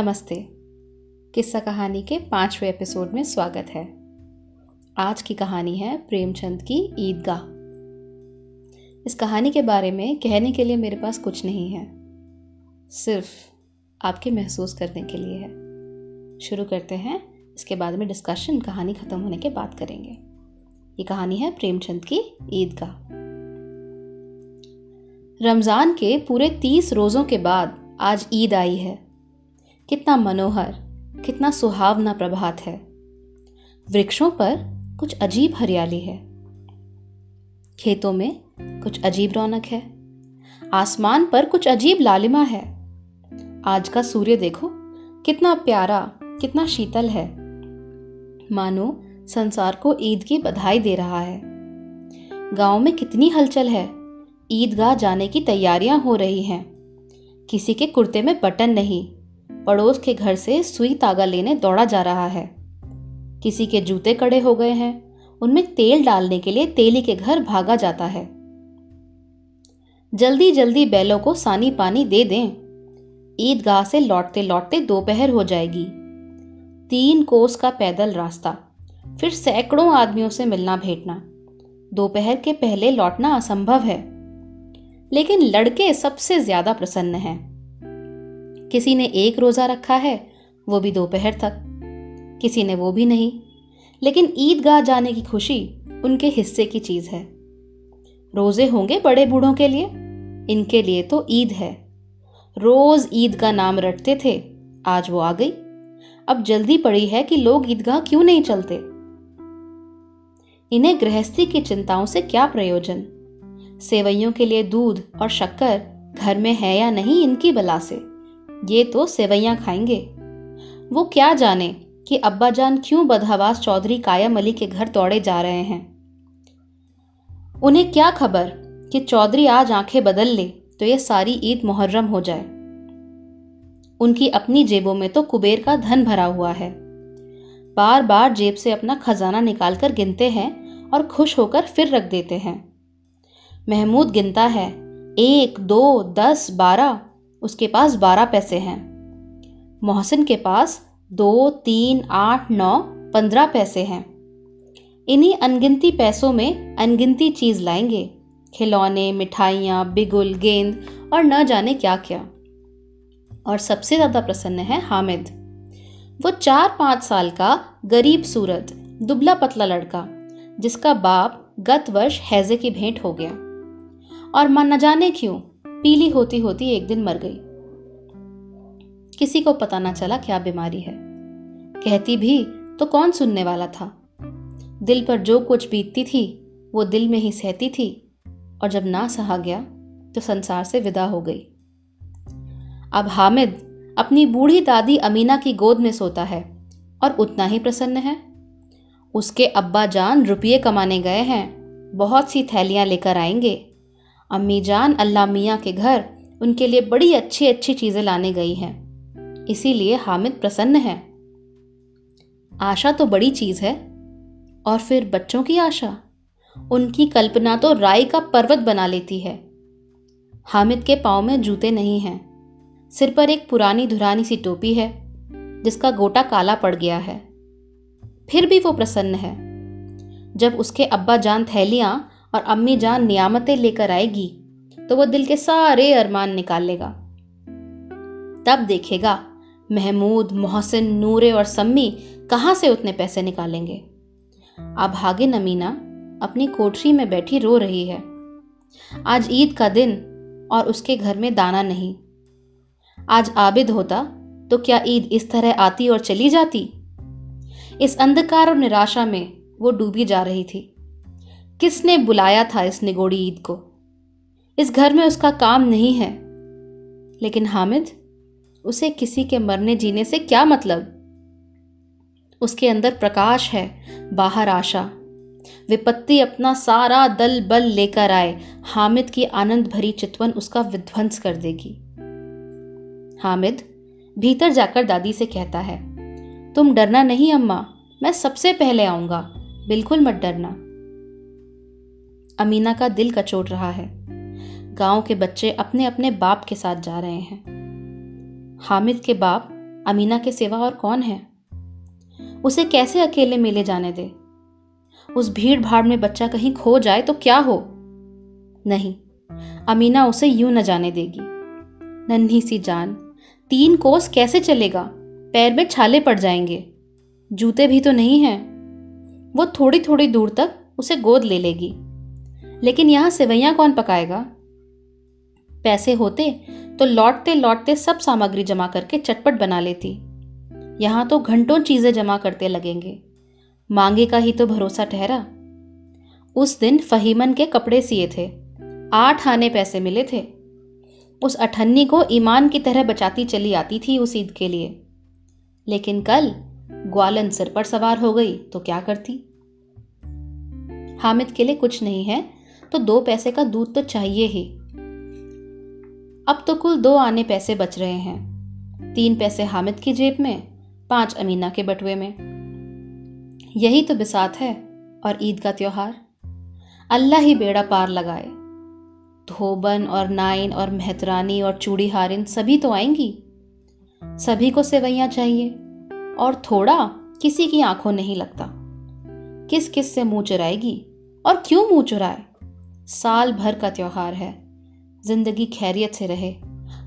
नमस्ते, किस्सा कहानी के 5वें एपिसोड में स्वागत है। आज की कहानी है प्रेमचंद की ईदगाह। इस कहानी के बारे में कहने के लिए मेरे पास कुछ नहीं है, सिर्फ आपके महसूस करने के लिए है। शुरू करते हैं, इसके बाद में डिस्कशन कहानी ख़त्म होने के बाद करेंगे। ये कहानी है प्रेमचंद की ईदगाह। रमज़ान के पूरे 30 रोज़ों के बाद आज ईद आई है। कितना मनोहर, कितना सुहावना प्रभात है। वृक्षों पर कुछ अजीब हरियाली है, खेतों में कुछ अजीब रौनक है, आसमान पर कुछ अजीब लालिमा है। आज का सूर्य देखो, कितना प्यारा, कितना शीतल है, मानो संसार को ईद की बधाई दे रहा है। गांव में कितनी हलचल है, ईदगाह जाने की तैयारियां हो रही हैं। किसी के कुर्ते में बटन नहीं, पड़ोस के घर से सुई तागा लेने दौड़ा जा रहा है। किसी के जूते कड़े हो गए हैं, उनमें तेल डालने के लिए तेली के घर भागा जाता है। जल्दी जल्दी बैलों को सानी पानी दे दें, ईदगाह से लौटते लौटते दोपहर हो जाएगी। 3 कोस का पैदल रास्ता, फिर सैकड़ों आदमियों से मिलना भेंटना, दोपहर के पहले लौटना असंभव है। लेकिन लड़के सबसे ज्यादा प्रसन्न हैं। किसी ने एक रोज़ा रखा है, वो भी दोपहर तक, किसी ने वो भी नहीं, लेकिन ईदगाह जाने की खुशी उनके हिस्से की चीज़ है। रोज़े होंगे बड़े बूढ़ों के लिए, इनके लिए तो ईद है। रोज़ ईद का नाम रटते थे, आज वो आ गई। अब जल्दी पड़ी है कि लोग ईदगाह क्यों नहीं चलते। इन्हें गृहस्थी की चिंताओं से क्या प्रयोजन। सेवैयों के लिए दूध और शक्कर घर में है या नहीं, इनकी बला से, ये तो सेवैयाँ खाएंगे। वो क्या जाने कि अब्बा जान क्यों बदहवास चौधरी कायम अली के घर दौड़े जा रहे हैं। उन्हें क्या खबर कि चौधरी आज आंखें बदल ले तो ये सारी ईद मुहर्रम हो जाए। उनकी अपनी जेबों में तो कुबेर का धन भरा हुआ है। बार बार जेब से अपना खजाना निकालकर गिनते हैं और खुश होकर फिर रख देते हैं। महमूद गिनता है 1, 2, 10, 12, उसके पास 12 पैसे हैं। मोहसिन के पास 2, 3, 8, 9, 15 पैसे हैं। इन्हीं अनगिनती पैसों में अनगिनती चीज़ लाएंगे, खिलौने, मिठाइयाँ, बिगुल, गेंद और न जाने क्या क्या। और सबसे ज़्यादा प्रसन्न है हामिद। वो 4-5 साल का गरीब सूरत दुबला पतला लड़का, जिसका बाप गत वर्ष हैजे की भेंट हो गया और मन न जाने क्यों पीली होती होती एक दिन मर गई। किसी को पता ना चला क्या बीमारी है, कहती भी तो कौन सुनने वाला था। दिल पर जो कुछ बीतती थी वो दिल में ही सहती थी, और जब ना सहा गया तो संसार से विदा हो गई। अब हामिद अपनी बूढ़ी दादी अमीना की गोद में सोता है और उतना ही प्रसन्न है। उसके अब्बा जान रुपये कमाने गए हैं, बहुत सी थैलियाँ लेकर आएंगे। अम्मी जान अल्लाह मियाँ के घर उनके लिए बड़ी अच्छी अच्छी चीज़ें लाने गई हैं, इसीलिए हामिद प्रसन्न है। आशा तो बड़ी चीज़ है, और फिर बच्चों की आशा, उनकी कल्पना तो राई का पर्वत बना लेती है। हामिद के पाँव में जूते नहीं हैं, सिर पर एक पुरानी धुरानी सी टोपी है जिसका गोटा काला पड़ गया है, फिर भी वो प्रसन्न है। जब उसके अब्बा जान थैलियाँ और अम्मी जान नियामतें लेकर आएगी तो वो दिल के सारे अरमान निकाल लेगा। तब देखेगा महमूद, मोहसिन, नूरे और सम्मी कहाँ से उतने पैसे निकालेंगे। अब हागिन अमीना अपनी कोठरी में बैठी रो रही है। आज ईद का दिन और उसके घर में दाना नहीं। आज आबिद होता तो क्या ईद इस तरह आती और चली जाती। इस अंधकार और निराशा में वो डूबी जा रही थी। किसने बुलाया था इस निगोड़ी ईद को। इस घर में उसका काम नहीं है, लेकिन हामिद, उसे किसी के मरने जीने से क्या मतलब। उसके अंदर प्रकाश है, बाहर आशा। विपत्ति अपना सारा दल बल लेकर आए, हामिद की आनंद भरी चितवन उसका विध्वंस कर देगी। हामिद भीतर जाकर दादी से कहता है, तुम डरना नहीं अम्मा, मैं सबसे पहले आऊँगा, बिल्कुल मत डरना। अमीना का दिल कचोट रहा है। गांव के बच्चे अपने अपने बाप के साथ जा रहे हैं। हामिद के बाप अमीना के सिवा और कौन है? उसे कैसे अकेले मिले जाने दे? उस भीड़ भाड़ में बच्चा कहीं खो जाए तो क्या हो? नहीं, अमीना उसे यूं न जाने देगी। नन्ही सी जान, 3 कोस कैसे चलेगा? पैर में छाले पड़ जाएंगे। जूते भी तो नहीं हैं। वो थोड़ी थोड़ी दूर तक उसे गोद ले लेगी, लेकिन यहाँ सेवैयाँ कौन पकाएगा? पैसे होते तो लौटते लौटते सब सामग्री जमा करके चटपट बना लेती। यहाँ तो घंटों चीज़ें जमा करते लगेंगे। मांगे का ही तो भरोसा ठहरा। उस दिन फहीमन के कपड़े सिए थे, 8 आने पैसे मिले थे। उस अठन्नी को ईमान की तरह बचाती चली आती थी उस ईद के लिए। लेकिन कल ग्वालन सिर पर सवार हो गई तो क्या करती? हामिद के लिए कुछ नहीं है तो 2 पैसे का दूध तो चाहिए ही। अब तो कुल 2 आने पैसे बच रहे हैं। 3 पैसे हामिद की जेब में, 5 अमीना के बटुए में। यही तो बिसात है और ईद का त्योहार। अल्लाह ही बेड़ा पार लगाए। धोबन और नाइन और मेहतरानी और चूड़ी हारिन सभी तो आएंगी। सभी को सेवैयाँ चाहिए और थोड़ा किसी की आंखों नहीं लगता। किस किस से मुंह चुराएगी और क्यों मुंह चुराए? साल भर का त्योहार है। जिंदगी खैरियत से रहे,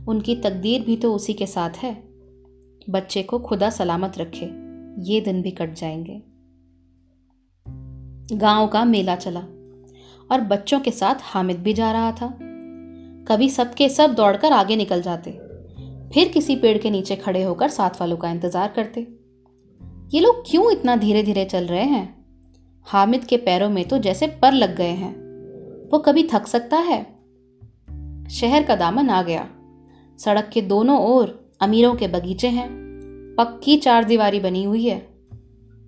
उनकी तकदीर भी तो उसी के साथ है। बच्चे को खुदा सलामत रखे। ये दिन भी कट जाएंगे। गांव का मेला चला और बच्चों के साथ हामिद भी जा रहा था। कभी सबके सब दौड़कर आगे निकल जाते, फिर किसी पेड़ के नीचे खड़े होकर साथ वालों का इंतज़ार करते। ये लोग क्यों इतना धीरे धीरे चल रहे हैं? हामिद के पैरों में तो जैसे पर लग गए हैं। वो कभी थक सकता है? शहर का दामन आ गया। सड़क के दोनों ओर अमीरों के बगीचे हैं। पक्की 4 दीवारी बनी हुई है।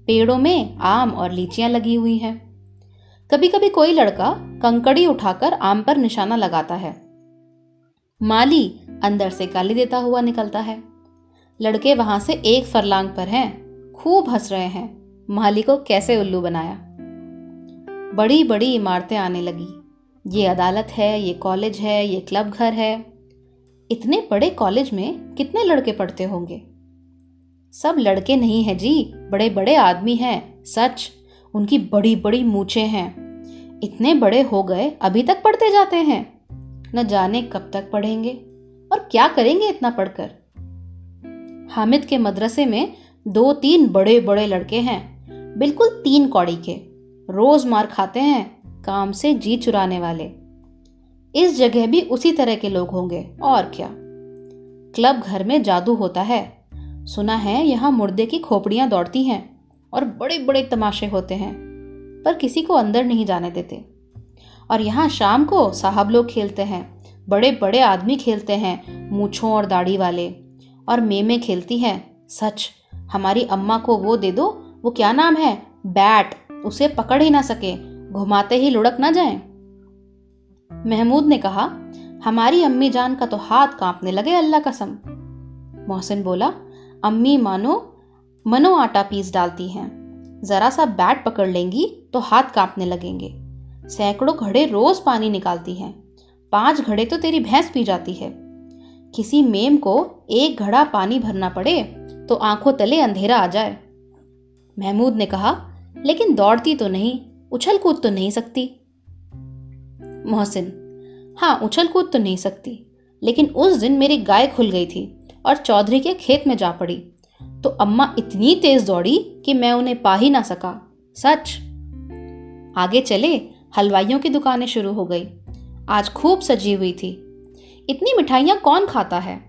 पेड़ों में आम और लीचियां लगी हुई हैं। कभी कभी कोई लड़का कंकड़ी उठाकर आम पर निशाना लगाता है। माली अंदर से गाली देता हुआ निकलता है। लड़के वहां से 1 फरलांग पर हैं, खूब हंस रहे हैं। माली को कैसे उल्लू बनाया। बड़ी बड़ी इमारतें आने लगी। ये अदालत है, ये कॉलेज है, ये क्लब घर है। इतने बड़े कॉलेज में कितने लड़के पढ़ते होंगे? सब लड़के नहीं हैं जी, बड़े बड़े आदमी हैं। सच, उनकी बड़ी बड़ी मूछें हैं। इतने बड़े हो गए अभी तक पढ़ते जाते हैं। न जाने कब तक पढ़ेंगे और क्या करेंगे इतना पढ़कर। हामिद के मदरसे में 2-3 बड़े बड़े लड़के हैं, बिल्कुल 3 कौड़ी के। रोज मार खाते हैं, काम से जी चुराने वाले। इस जगह भी उसी तरह के लोग होंगे और क्या। क्लब घर में जादू होता है। सुना है यहाँ मुर्दे की खोपड़ियाँ दौड़ती हैं और बड़े बड़े तमाशे होते हैं, पर किसी को अंदर नहीं जाने देते। और यहाँ शाम को साहब लोग खेलते हैं। बड़े बड़े आदमी खेलते हैं, मूँछों और दाढ़ी वाले। और मेमें खेलती हैं। सच, हमारी अम्मा को वो दे दो, वो क्या नाम है, बैट, उसे पकड़ ही ना सके, घुमाते ही लुढ़क ना जाए। महमूद ने कहा, हमारी अम्मी जान का तो हाथ कांपने लगे, अल्लाह कसम। मोहसिन बोला, अम्मी मनो आटा पीस डालती हैं। ज़रा सा बैट पकड़ लेंगी तो हाथ कांपने लगेंगे। सैकड़ों घड़े रोज़ पानी निकालती हैं। 5 घड़े तो तेरी भैंस पी जाती है। किसी मेम को 1 घड़ा पानी भरना पड़े तो आंखों तले अंधेरा आ जाए। महमूद ने कहा, लेकिन दौड़ती तो नहीं, उछल कूद तो नहीं सकती। मोहसिन, हाँ, उछल कूद तो नहीं सकती, लेकिन उस दिन मेरी गाय खुल गई थी और चौधरी के खेत में जा पड़ी तो अम्मा इतनी तेज दौड़ी कि मैं उन्हें पा ही ना सका। सच। आगे चले, हलवाइयों की दुकानें शुरू हो गई। आज खूब सजी हुई थी। इतनी मिठाइयाँ कौन खाता है?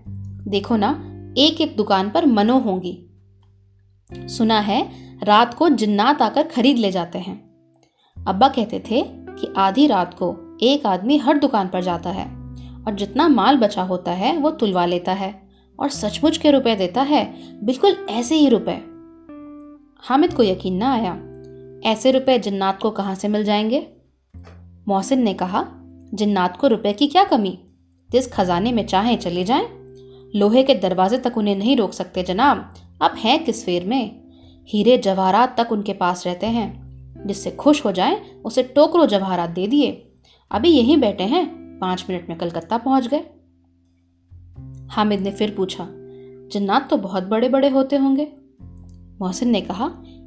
देखो ना, 1-1 दुकान पर मनो होंगी। सुना है रात को जिन्नात आकर खरीद ले जाते हैं। अब्बा कहते थे कि आधी रात को 1 आदमी हर दुकान पर जाता है और जितना माल बचा होता है वो तुलवा लेता है और सचमुच के रुपए देता है, बिल्कुल ऐसे ही रुपए। हामिद को यकीन ना आया, ऐसे रुपए जिन्नात को कहाँ से मिल जाएंगे? मोहसिन ने कहा, जिन्नात को रुपए की क्या कमी, जिस खजाने में चाहे चले जाएं, लोहे के दरवाजे तक उन्हें नहीं रोक सकते जनाब। अब हैं किस फेर में, हीरे जवाहरात तक उनके पास रहते हैं। जिससे खुश हो जाएं उसे टोकरो जवाहरात दे दिए। अभी यहीं बैठे हैं, 5 मिनट में कलकत्ता पहुंच गए। हामिद ने फिर पूछा, जन्नत तो बहुत बड़े बड़े होते होंगे। मोहसिन ने कहा,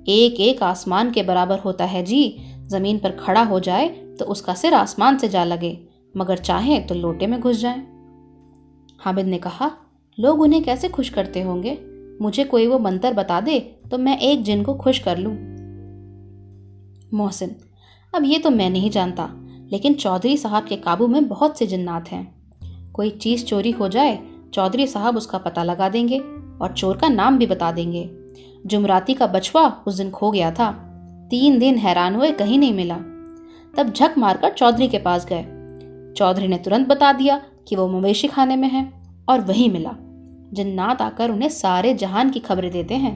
एक एक आसमान के बराबर होता है जी। ज़मीन पर खड़ा हो जाए तो उसका सिर आसमान से जा लगे, मगर चाहें तो लोटे में घुस जाएं। हामिद ने कहा, लोग उन्हें कैसे खुश करते होंगे, मुझे कोई वो मंत्र बता दे तो मैं एक जिन को खुश कर लूं। मोहसिन, अब ये तो मैं नहीं जानता, लेकिन चौधरी साहब के काबू में बहुत से जिन्नात हैं। कोई चीज़ चोरी हो जाए चौधरी साहब उसका पता लगा देंगे और चोर का नाम भी बता देंगे। जुमराती का बछवा उस दिन खो गया था, 3 दिन हैरान हुए, कहीं नहीं मिला। तब झक मारकर चौधरी के पास गए। चौधरी ने तुरंत बता दिया कि वो मवेशी खाने में है और वहीं मिला। जिन्नात आकर उन्हें सारे जहान की खबरें देते हैं।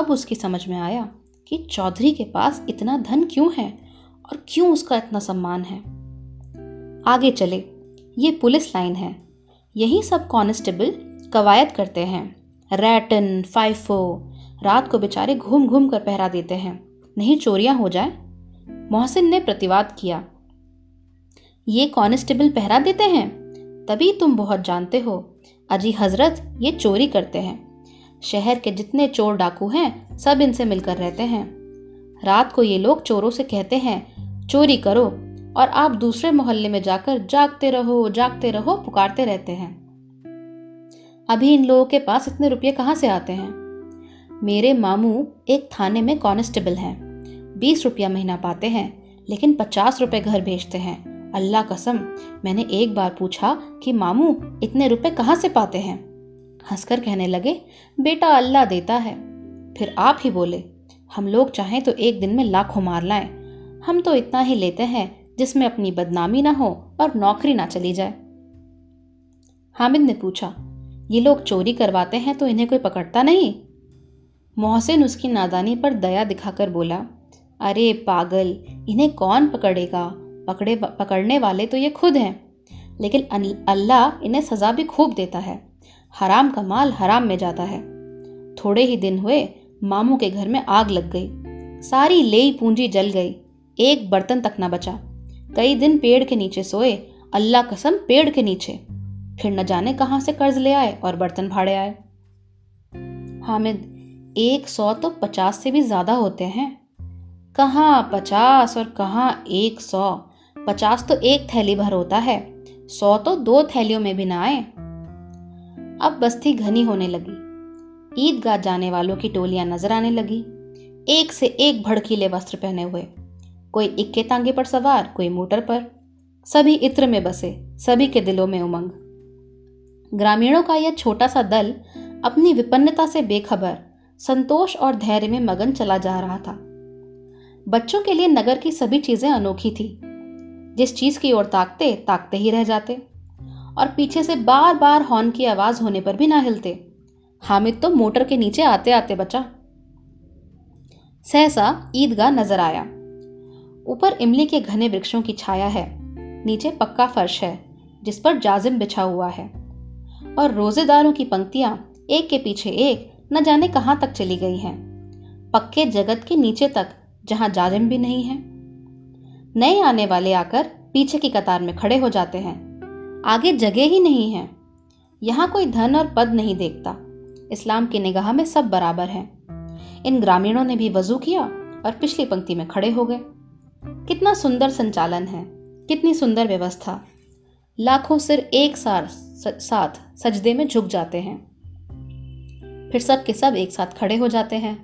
अब उसकी समझ में आया कि चौधरी के पास इतना धन क्यों है और क्यों उसका इतना सम्मान है। आगे चले, ये पुलिस लाइन है, यही सब कांस्टेबल कवायद करते हैं। रैटन फाइफो रात को बेचारे घूम घूम कर पहरा देते हैं, नहीं चोरियां हो जाए। मोहसिन ने प्रतिवाद किया, ये कांस्टेबल पहरा देते हैं, तभी तुम बहुत जानते हो अजी हजरत, ये चोरी करते हैं। शहर के जितने चोर डाकू हैं सब इनसे मिलकर रहते हैं। रात को ये लोग चोरों से कहते हैं चोरी करो, और आप दूसरे मोहल्ले में जाकर जागते रहो पुकारते रहते हैं। अभी इन लोगों के पास इतने रुपये कहाँ से आते हैं? मेरे मामू एक थाने में कांस्टेबल हैं, 20 रुपया महीना पाते हैं, लेकिन 50 रुपये घर भेजते हैं। अल्लाह कसम, मैंने एक बार पूछा कि मामू इतने रुपए कहाँ से पाते हैं? हंसकर कहने लगे, बेटा अल्लाह देता है। फिर आप ही बोले, हम लोग चाहें तो एक दिन में लाखों मार लाएं, हम तो इतना ही लेते हैं जिसमें अपनी बदनामी ना हो और नौकरी ना चली जाए। हामिद ने पूछा, ये लोग चोरी करवाते हैं तो इन्हें कोई पकड़ता नहीं? मोहसिन उसकी नादानी पर दया दिखाकर बोला, अरे पागल, इन्हें कौन पकड़ेगा, पकड़ने वाले तो ये खुद हैं, लेकिन अल्लाह इन्हें सज़ा भी खूब देता है। हराम का माल हराम में जाता है। थोड़े ही दिन हुए मामू के घर में आग लग गई, सारी लेई पूंजी जल गई, एक बर्तन तक ना बचा। कई दिन पेड़ के नीचे सोए, अल्लाह कसम पेड़ के नीचे। फिर न जाने कहाँ से कर्ज ले आए और बर्तन भाड़े आए। हामिद, 100 तो 50 से भी ज़्यादा होते हैं। कहाँ 50 और कहाँ 100? 50 तो एक थैली भर होता है, 100 तो 2 थैलियों में भी ना आए। अब बस्ती घनी होने लगी। ईदगाह जाने वालों की टोलियां नजर आने लगी, एक से एक भड़कीले वस्त्र पहने हुए, कोई इक्के तांगे पर सवार, कोई मोटर पर। सभी इत्र में बसे, सभी के दिलों में उमंग। ग्रामीणों का यह छोटा सा दल अपनी विपन्नता से बेखबर, संतोष और धैर्य में मगन चला जा रहा था। बच्चों के लिए नगर की सभी चीज़ें अनोखी थी। जिस चीज़ की ओर ताकते ताकते ही रह जाते, और पीछे से बार बार हॉर्न की आवाज़ होने पर भी ना हिलते। हामिद तो मोटर के नीचे आते आते बचा। सहसा ईदगाह नजर आया। ऊपर इमली के घने वृक्षों की छाया है, नीचे पक्का फर्श है जिस पर जाजिम बिछा हुआ है, और रोजेदारों की पंक्तियाँ एक के पीछे एक न जाने कहाँ तक चली गई हैं, पक्के जगत के नीचे तक जहाँ जाजिम भी नहीं है। नए आने वाले आकर पीछे की कतार में खड़े हो जाते हैं, आगे जगह ही नहीं है। यहाँ कोई धन और पद नहीं देखता, इस्लाम की निगाह में सब बराबर हैं। इन ग्रामीणों ने भी वजू किया और पिछली पंक्ति में खड़े हो गए। कितना सुंदर संचालन है, कितनी सुंदर व्यवस्था। लाखों सिर एक साथ सजदे में झुक जाते हैं, फिर सब के सब एक साथ खड़े हो जाते हैं,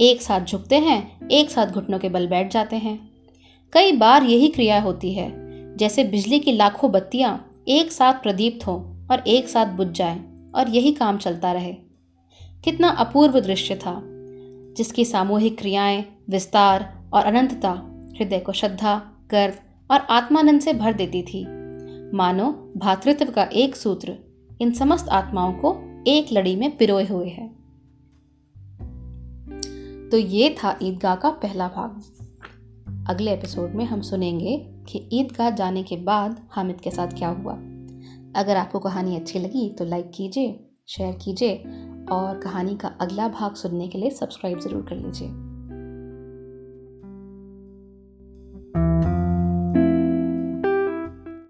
एक साथ झुकते हैं, एक साथ घुटनों के बल बैठ जाते हैं। कई बार यही क्रिया होती है जैसे बिजली की लाखों बत्तियाँ एक साथ प्रदीप्त हों और एक साथ बुझ जाएं, और यही काम चलता रहे। कितना अपूर्व दृश्य था, जिसकी सामूहिक क्रियाएं, विस्तार और अनंतता हृदय को श्रद्धा, गर्व और आत्मानंद से भर देती थी। मानो भातृत्व का एक सूत्र इन समस्त आत्माओं को एक लड़ी में पिरोए हुए है। तो ये था ईदगाह का पहला भाग। अगले एपिसोड में हम सुनेंगे कि ईदगाह जाने के बाद हामिद के साथ क्या हुआ। अगर आपको कहानी अच्छी लगी तो लाइक कीजिए, शेयर कीजिए, और कहानी का अगला भाग सुनने के लिए सब्सक्राइब ज़रूर कर लीजिए।